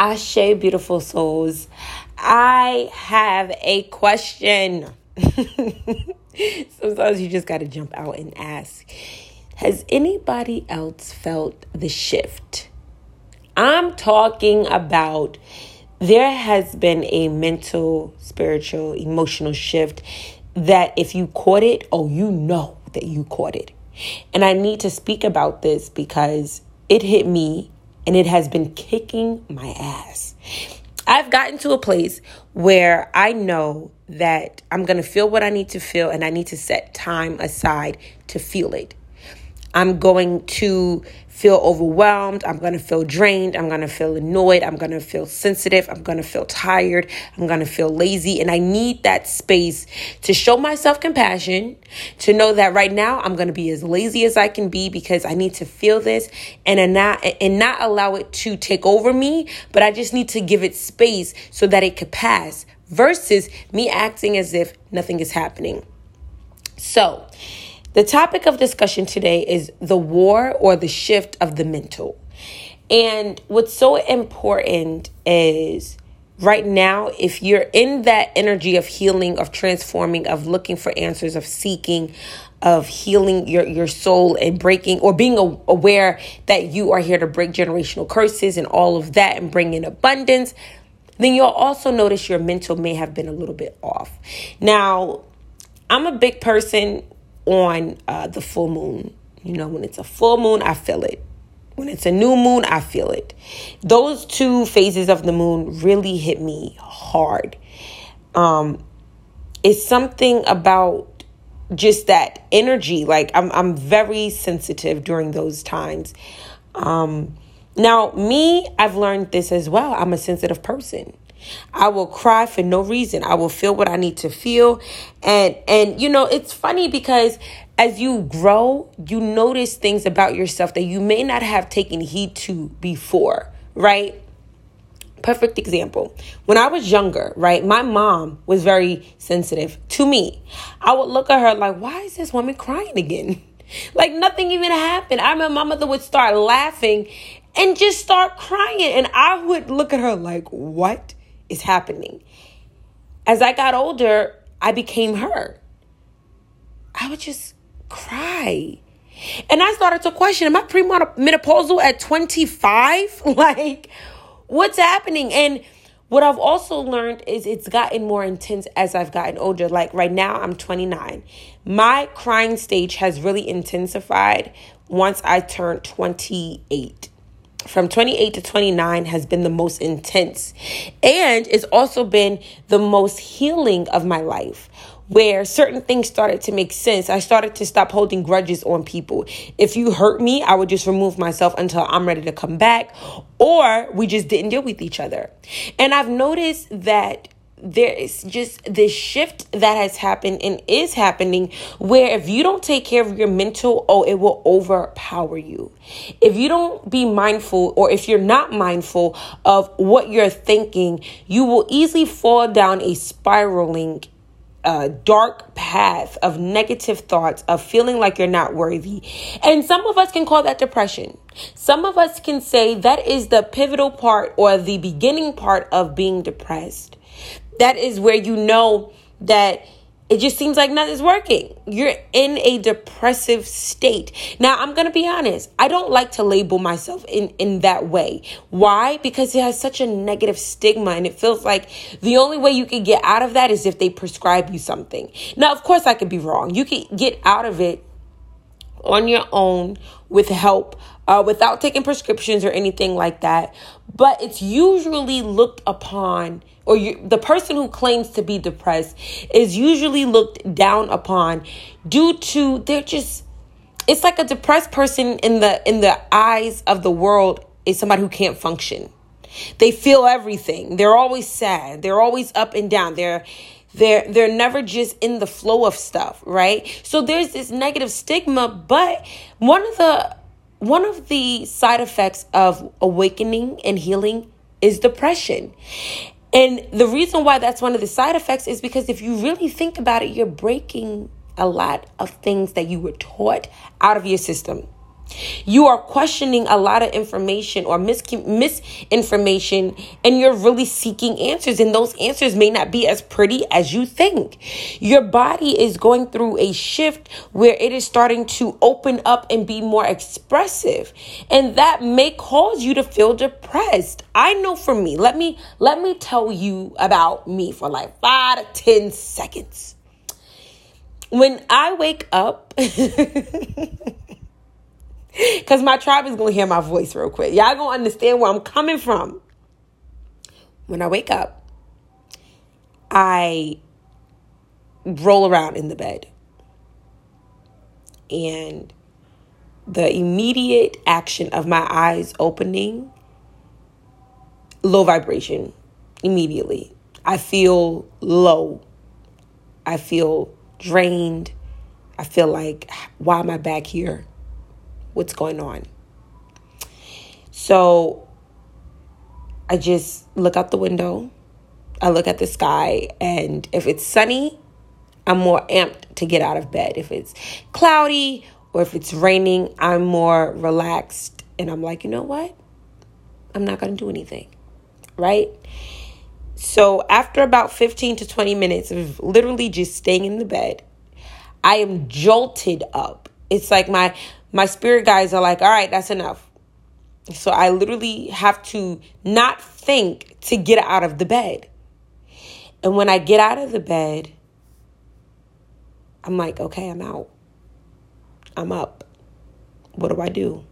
Ashe, beautiful souls. I have a question. Sometimes you just got to jump out and ask. Has anybody else felt the shift? I'm talking about there has been a mental, spiritual, emotional shift that if you caught it, oh, you know that you caught it. And I need to speak about this because it hit me and it has been kicking my ass. I've gotten to a place where I know that I'm going to feel what I need to feel and I need to set time aside to feel it. I'm going to feel overwhelmed. I'm going to feel drained. I'm going to feel annoyed. I'm going to feel sensitive. I'm going to feel tired. I'm going to feel lazy. And I need that space to show myself compassion, to know that right now I'm going to be as lazy as I can be because I need to feel this and not allow it to take over me. But I just need to give it space so that it could pass versus me acting as if nothing is happening. So, the topic of discussion today is the war or the shift of the mental. And what's so important is right now, if you're in that energy of healing, of transforming, of looking for answers, of seeking, of healing your soul and breaking or being aware that you are here to break generational curses and all of that and bring in abundance, then you'll also notice your mental may have been a little bit off. Now, I'm a big person on the full moon. You know, when it's a full moon, I feel it. When it's a new moon, I feel it. Those two phases of the moon really hit me hard. It's something about just that energy. Like I'm very sensitive during those times. Now, me, I've learned this as well. I'm a sensitive person. I will cry for no reason. I will feel what I need to feel. And you know, it's funny because as you grow, you notice things about yourself that you may not have taken heed to before, right? Perfect example. When I was younger, right, my mom was very sensitive to me. I would look at her like, why is this woman crying again? Like nothing even happened. I remember my mother would start laughing and just start crying. And I would look at her like, what is happening? As I got older, I became her. I would just cry. And I started to question, am I premenopausal at 25? Like, what's happening? And what I've also learned is it's gotten more intense as I've gotten older. Like right now, I'm 29. My crying stage has really intensified once I turned 28. From 28 to 29 has been the most intense, and it's also been the most healing of my life, where certain things started to make sense. I started to stop holding grudges on people. If you hurt me, I would just remove myself until I'm ready to come back, or we just didn't deal with each other. And I've noticed that there is just this shift that has happened and is happening where if you don't take care of your mental, oh, it will overpower you. If you don't be mindful or if you're not mindful of what you're thinking, you will easily fall down a spiraling dark path of negative thoughts, of feeling like you're not worthy. And some of us can call that depression. Some of us can say that is the pivotal part or the beginning part of being depressed. That is where you know that it just seems like nothing's working. You're in a depressive state. Now, I'm going to be honest. I don't like to label myself in that way. Why? Because it has such a negative stigma and it feels like the only way you can get out of that is if they prescribe you something. Now, of course, I could be wrong. You can get out of it on your own with help, without taking prescriptions or anything like that. But it's usually looked upon, or the person who claims to be depressed is usually looked down upon due to it's like a depressed person in the eyes of the world is somebody who can't function. They feel everything. They're always sad. They're always up and down. They're never just in the flow of stuff, right? So there's this negative stigma, but one of the side effects of awakening and healing is depression. And the reason why that's one of the side effects is because if you really think about it, you're breaking a lot of things that you were taught out of your system. You are questioning a lot of information or misinformation, and you're really seeking answers, and those answers may not be as pretty as you think. Your body is going through a shift where it is starting to open up and be more expressive, and that may cause you to feel depressed. I know for me, let me tell you about me for like 5 to 10 seconds. When I wake up, because my tribe is going to hear my voice real quick. Y'all going to understand where I'm coming from. When I wake up, I roll around in the bed. And the immediate action of my eyes opening, low vibration, immediately. I feel low. I feel drained. I feel like, why am I back here? What's going on? So I just look out the window. I look at the sky. And if it's sunny, I'm more amped to get out of bed. If it's cloudy or if it's raining, I'm more relaxed. And I'm like, you know what? I'm not going to do anything. Right? So after about 15 to 20 minutes of literally just staying in the bed, I am jolted up. It's like my spirit guides are like, all right, that's enough. So I literally have to not think to get out of the bed. And when I get out of the bed, I'm like, okay, I'm out. I'm up. What do I do?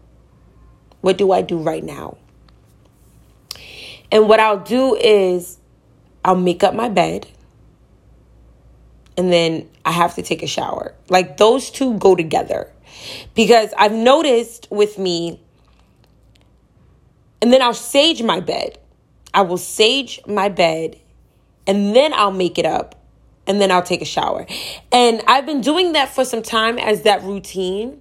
What do I do right now? And what I'll do is I'll make up my bed. And then I have to take a shower. Like those two go together. Because I've noticed with me, and then I'll sage my bed. I will sage my bed, and then I'll make it up, and then I'll take a shower. And I've been doing that for some time as that routine.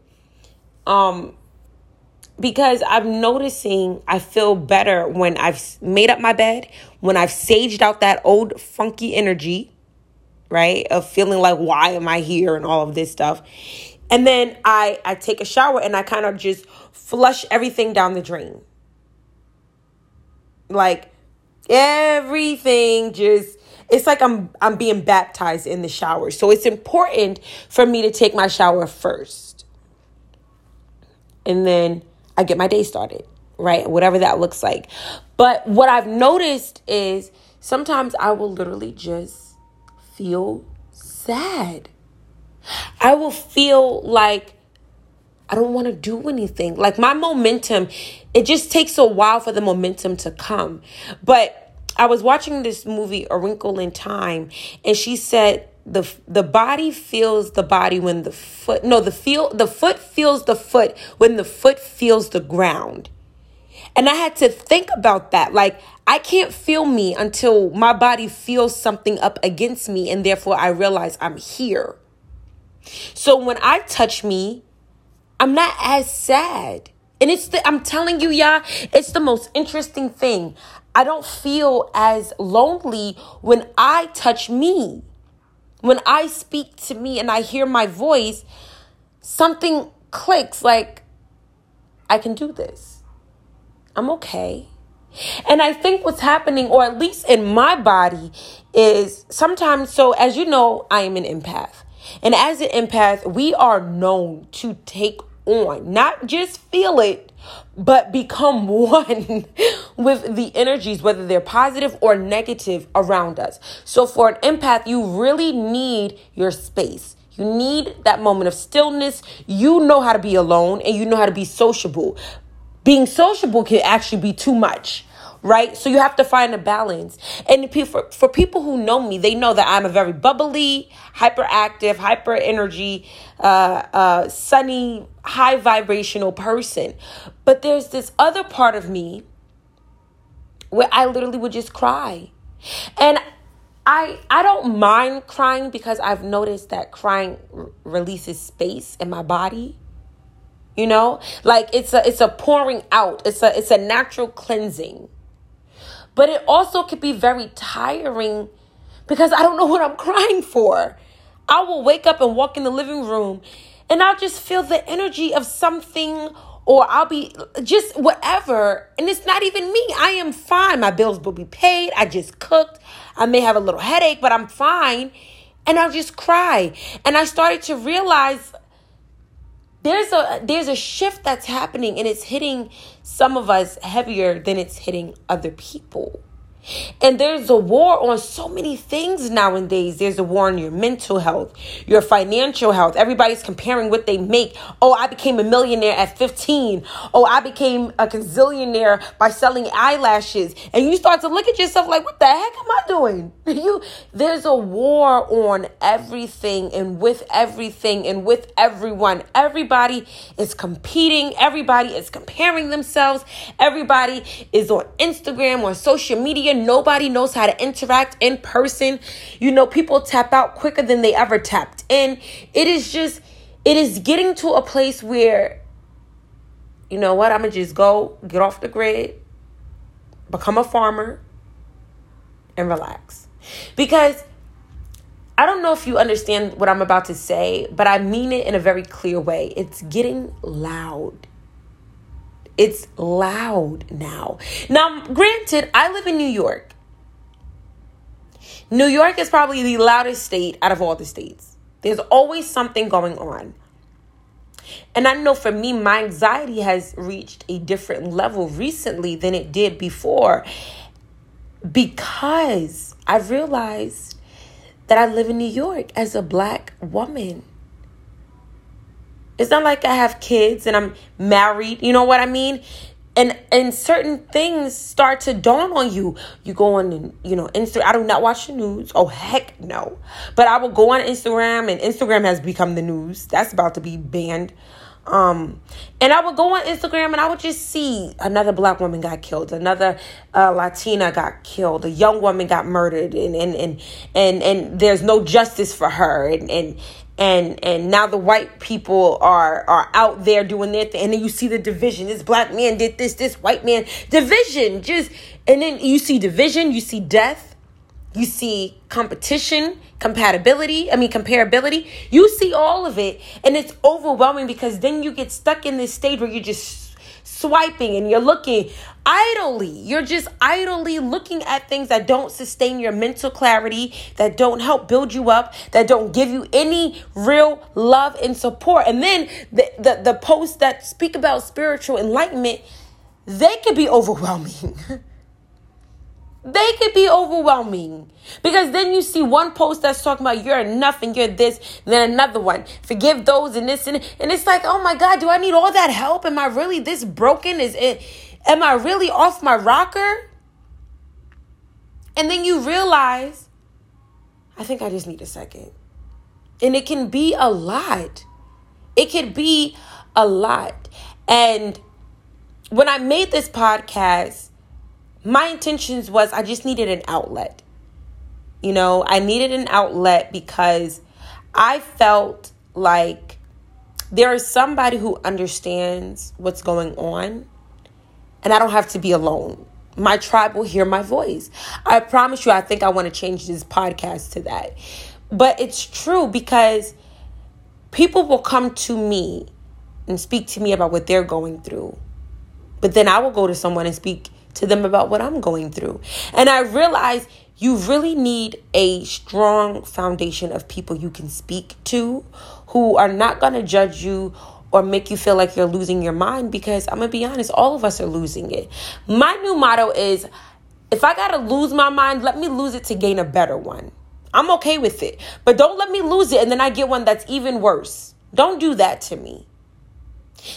Because I'm noticing I feel better when I've made up my bed, when I've saged out that old funky energy, right, of feeling like, why am I here and all of this stuff. And then I take a shower and I kind of just flush everything down the drain. Like everything just, it's like I'm being baptized in the shower. So it's important for me to take my shower first. And then I get my day started, right? Whatever that looks like. But what I've noticed is sometimes I will literally just feel sad. I will feel like I don't want to do anything. Like my momentum, it just takes a while for the momentum to come. But I was watching this movie, A Wrinkle in Time, and she said the body feels the body when the foot, no, the foot feels the foot when the foot feels the ground. And I had to think about that. Like, I can't feel me until my body feels something up against me, and therefore I realize I'm here. So when I touch me, I'm not as sad. And I'm telling you, y'all, it's the most interesting thing. I don't feel as lonely when I touch me. When I speak to me and I hear my voice, something clicks like, I can do this. I'm okay. And I think what's happening, or at least in my body, is sometimes, so as you know, I am an empath. And as an empath, we are known to take on, not just feel it, but become one with the energies, whether they're positive or negative around us. So for an empath, you really need your space. You need that moment of stillness. You know how to be alone and you know how to be sociable. Being sociable can actually be too much, right? So you have to find a balance. And for people who know me, they know that I'm a very bubbly, hyperactive, hyper energy, sunny, high vibrational person. But there's this other part of me where I literally would just cry. And I don't mind crying because I've noticed that crying releases space in my body. You know, like it's a pouring out. It's a natural cleansing. But it also could be very tiring because I don't know what I'm crying for. I will wake up and walk in the living room and I'll just feel the energy of something or I'll be just whatever. And it's not even me. I am fine. My bills will be paid. I just cooked. I may have a little headache, but I'm fine. And I'll just cry. And I started to realize there's a shift that's happening, and it's hitting some of us heavier than it's hitting other people. And there's a war on so many things nowadays. There's a war on your mental health, your financial health. Everybody's comparing what they make. Oh, I became a millionaire at 15. Oh, I became a gazillionaire by selling eyelashes. And you start to look at yourself like, what the heck am I doing? There's a war on everything and with everything and with everyone. Everybody is competing. Everybody is comparing themselves. Everybody is on Instagram, on social media. Nobody knows how to interact in person. You know, people tap out quicker than they ever tapped in. It is getting to a place where, you know what, I'm going to just go get off the grid, become a farmer, and relax. Because I don't know if you understand what I'm about to say, but I mean it in a very clear way. It's getting loud. It's loud now. Now, granted, I live in New York. New York is probably the loudest state out of all the states. There's always something going on. And I know for me, my anxiety has reached a different level recently than it did before, because I realized that I live in New York as a Black woman. It's not like I have kids and I'm married. You know what I mean? And certain things start to dawn on you. You go on, you know, Instagram. I do not watch the news. Oh, heck no. But I will go on Instagram, and Instagram has become the news. That's about to be banned. And I would go on Instagram, and I would just see another Black woman got killed, another Latina got killed, a young woman got murdered, and there's no justice for her, and now the white people are out there doing their thing, and then you see the division. This Black man did this white man, division. And then you see division, you see death, you see competition, comparability. You see all of it, and it's overwhelming, because then you get stuck in this stage where you're just swiping and you're looking idly. You're just idly looking at things that don't sustain your mental clarity, that don't help build you up, that don't give you any real love and support. And then the posts that speak about spiritual enlightenment, they could be overwhelming. They could be overwhelming, because then you see one post that's talking about you're enough and you're this, and then another one, forgive those and this, and it's like, oh my God, do I need all that help? Am I really this broken? Am I really off my rocker? And then you realize, I think I just need a second. And it can be a lot. It could be a lot. And when I made this podcast, my intentions was I just needed an outlet. You know, I needed an outlet because I felt like there is somebody who understands what's going on, and I don't have to be alone. My tribe will hear my voice. I promise you, I think I want to change this podcast to that. But it's true, because people will come to me and speak to me about what they're going through. But then I will go to someone and speak to them about what I'm going through. And I realize you really need a strong foundation of people you can speak to, who are not going to judge you or make you feel like you're losing your mind, because I'm going to be honest, all of us are losing it. My new motto is, if I got to lose my mind, let me lose it to gain a better one. I'm okay with it, but don't let me lose it and then I get one that's even worse. Don't do that to me.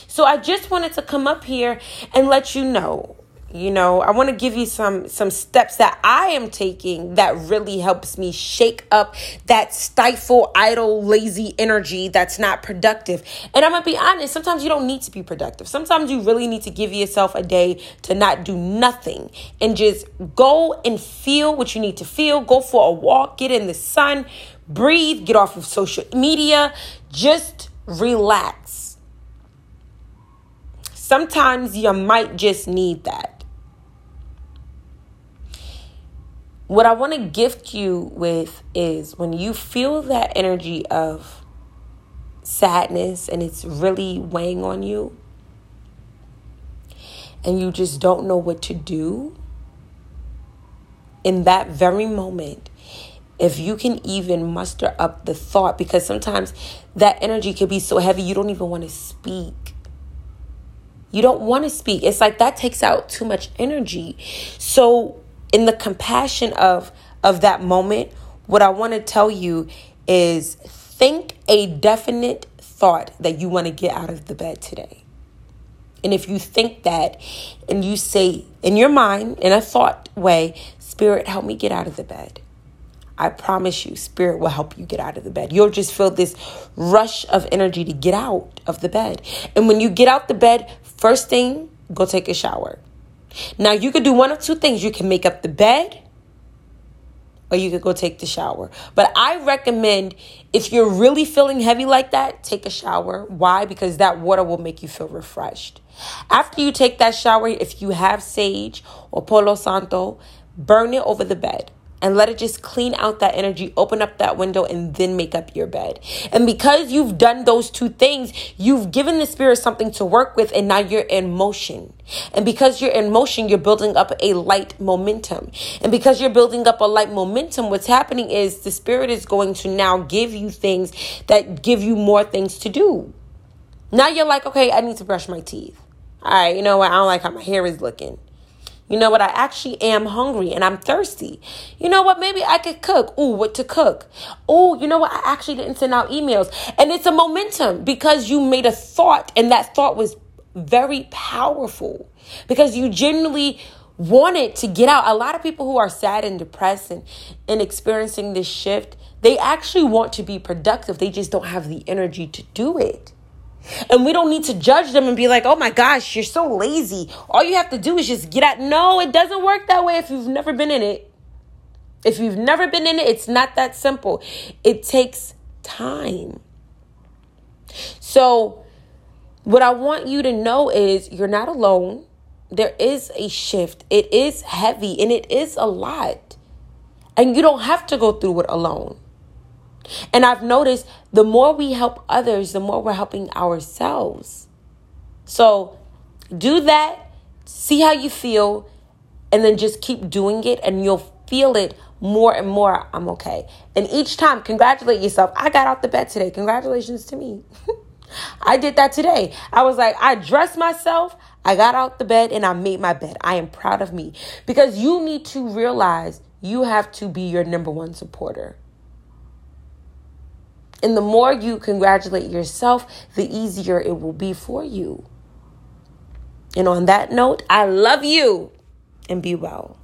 So I just wanted to come up here and let you know. You know, I want to give you some steps that I am taking that really helps me shake up that stifle, idle, lazy energy that's not productive. And I'm going to be honest, sometimes you don't need to be productive. Sometimes you really need to give yourself a day to not do nothing and just go and feel what you need to feel. Go for a walk, get in the sun, breathe, get off of social media, just relax. Sometimes you might just need that. What I want to gift you with is, when you feel that energy of sadness and it's really weighing on you, and you just don't know what to do, in that very moment, if you can even muster up the thought, because sometimes that energy can be so heavy, you don't even want to speak. You don't want to speak. It's like that takes out too much energy. So in the compassion of that moment, what I want to tell you is think a definite thought that you want to get out of the bed today. And if you think that and you say in your mind, in a thought way, Spirit, help me get out of the bed. I promise you, Spirit will help you get out of the bed. You'll just feel this rush of energy to get out of the bed. And when you get out the bed, first thing, go take a shower. Now, you could do one of two things. You can make up the bed, or you could go take the shower. But I recommend, if you're really feeling heavy like that, take a shower. Why? Because that water will make you feel refreshed. After you take that shower, if you have sage or Palo Santo, burn it over the bed and let it just clean out that energy, open up that window, and then make up your bed. And because you've done those two things, you've given the Spirit something to work with, and now you're in motion. And because you're in motion, you're building up a light momentum. And because you're building up a light momentum, what's happening is the Spirit is going to now give you things that give you more things to do. Now you're like, okay, I need to brush my teeth. All right, you know what? I don't like how my hair is looking. You know what? I actually am hungry and I'm thirsty. You know what? Maybe I could cook. Ooh, what to cook? Ooh, you know what? I actually didn't send out emails. And it's a momentum because you made a thought, and that thought was very powerful because you genuinely wanted to get out. A lot of people who are sad and depressed and experiencing this shift, they actually want to be productive. They just don't have the energy to do it. And we don't need to judge them and be like, oh my gosh, you're so lazy. All you have to do is just get out. No, it doesn't work that way if you've never been in it. If you've never been in it, it's not that simple. It takes time. So what I want you to know is you're not alone. There is a shift. It is heavy and it is a lot. And you don't have to go through it alone. And I've noticed the more we help others, the more we're helping ourselves. So do that, see how you feel, and then just keep doing it, and you'll feel it more and more. I'm okay. And each time, congratulate yourself. I got out the bed today. Congratulations to me. I did that today. I was like, I dressed myself, I got out the bed, and I made my bed. I am proud of me. Because you need to realize you have to be your number one supporter. And the more you congratulate yourself, the easier it will be for you. And on that note, I love you and be well.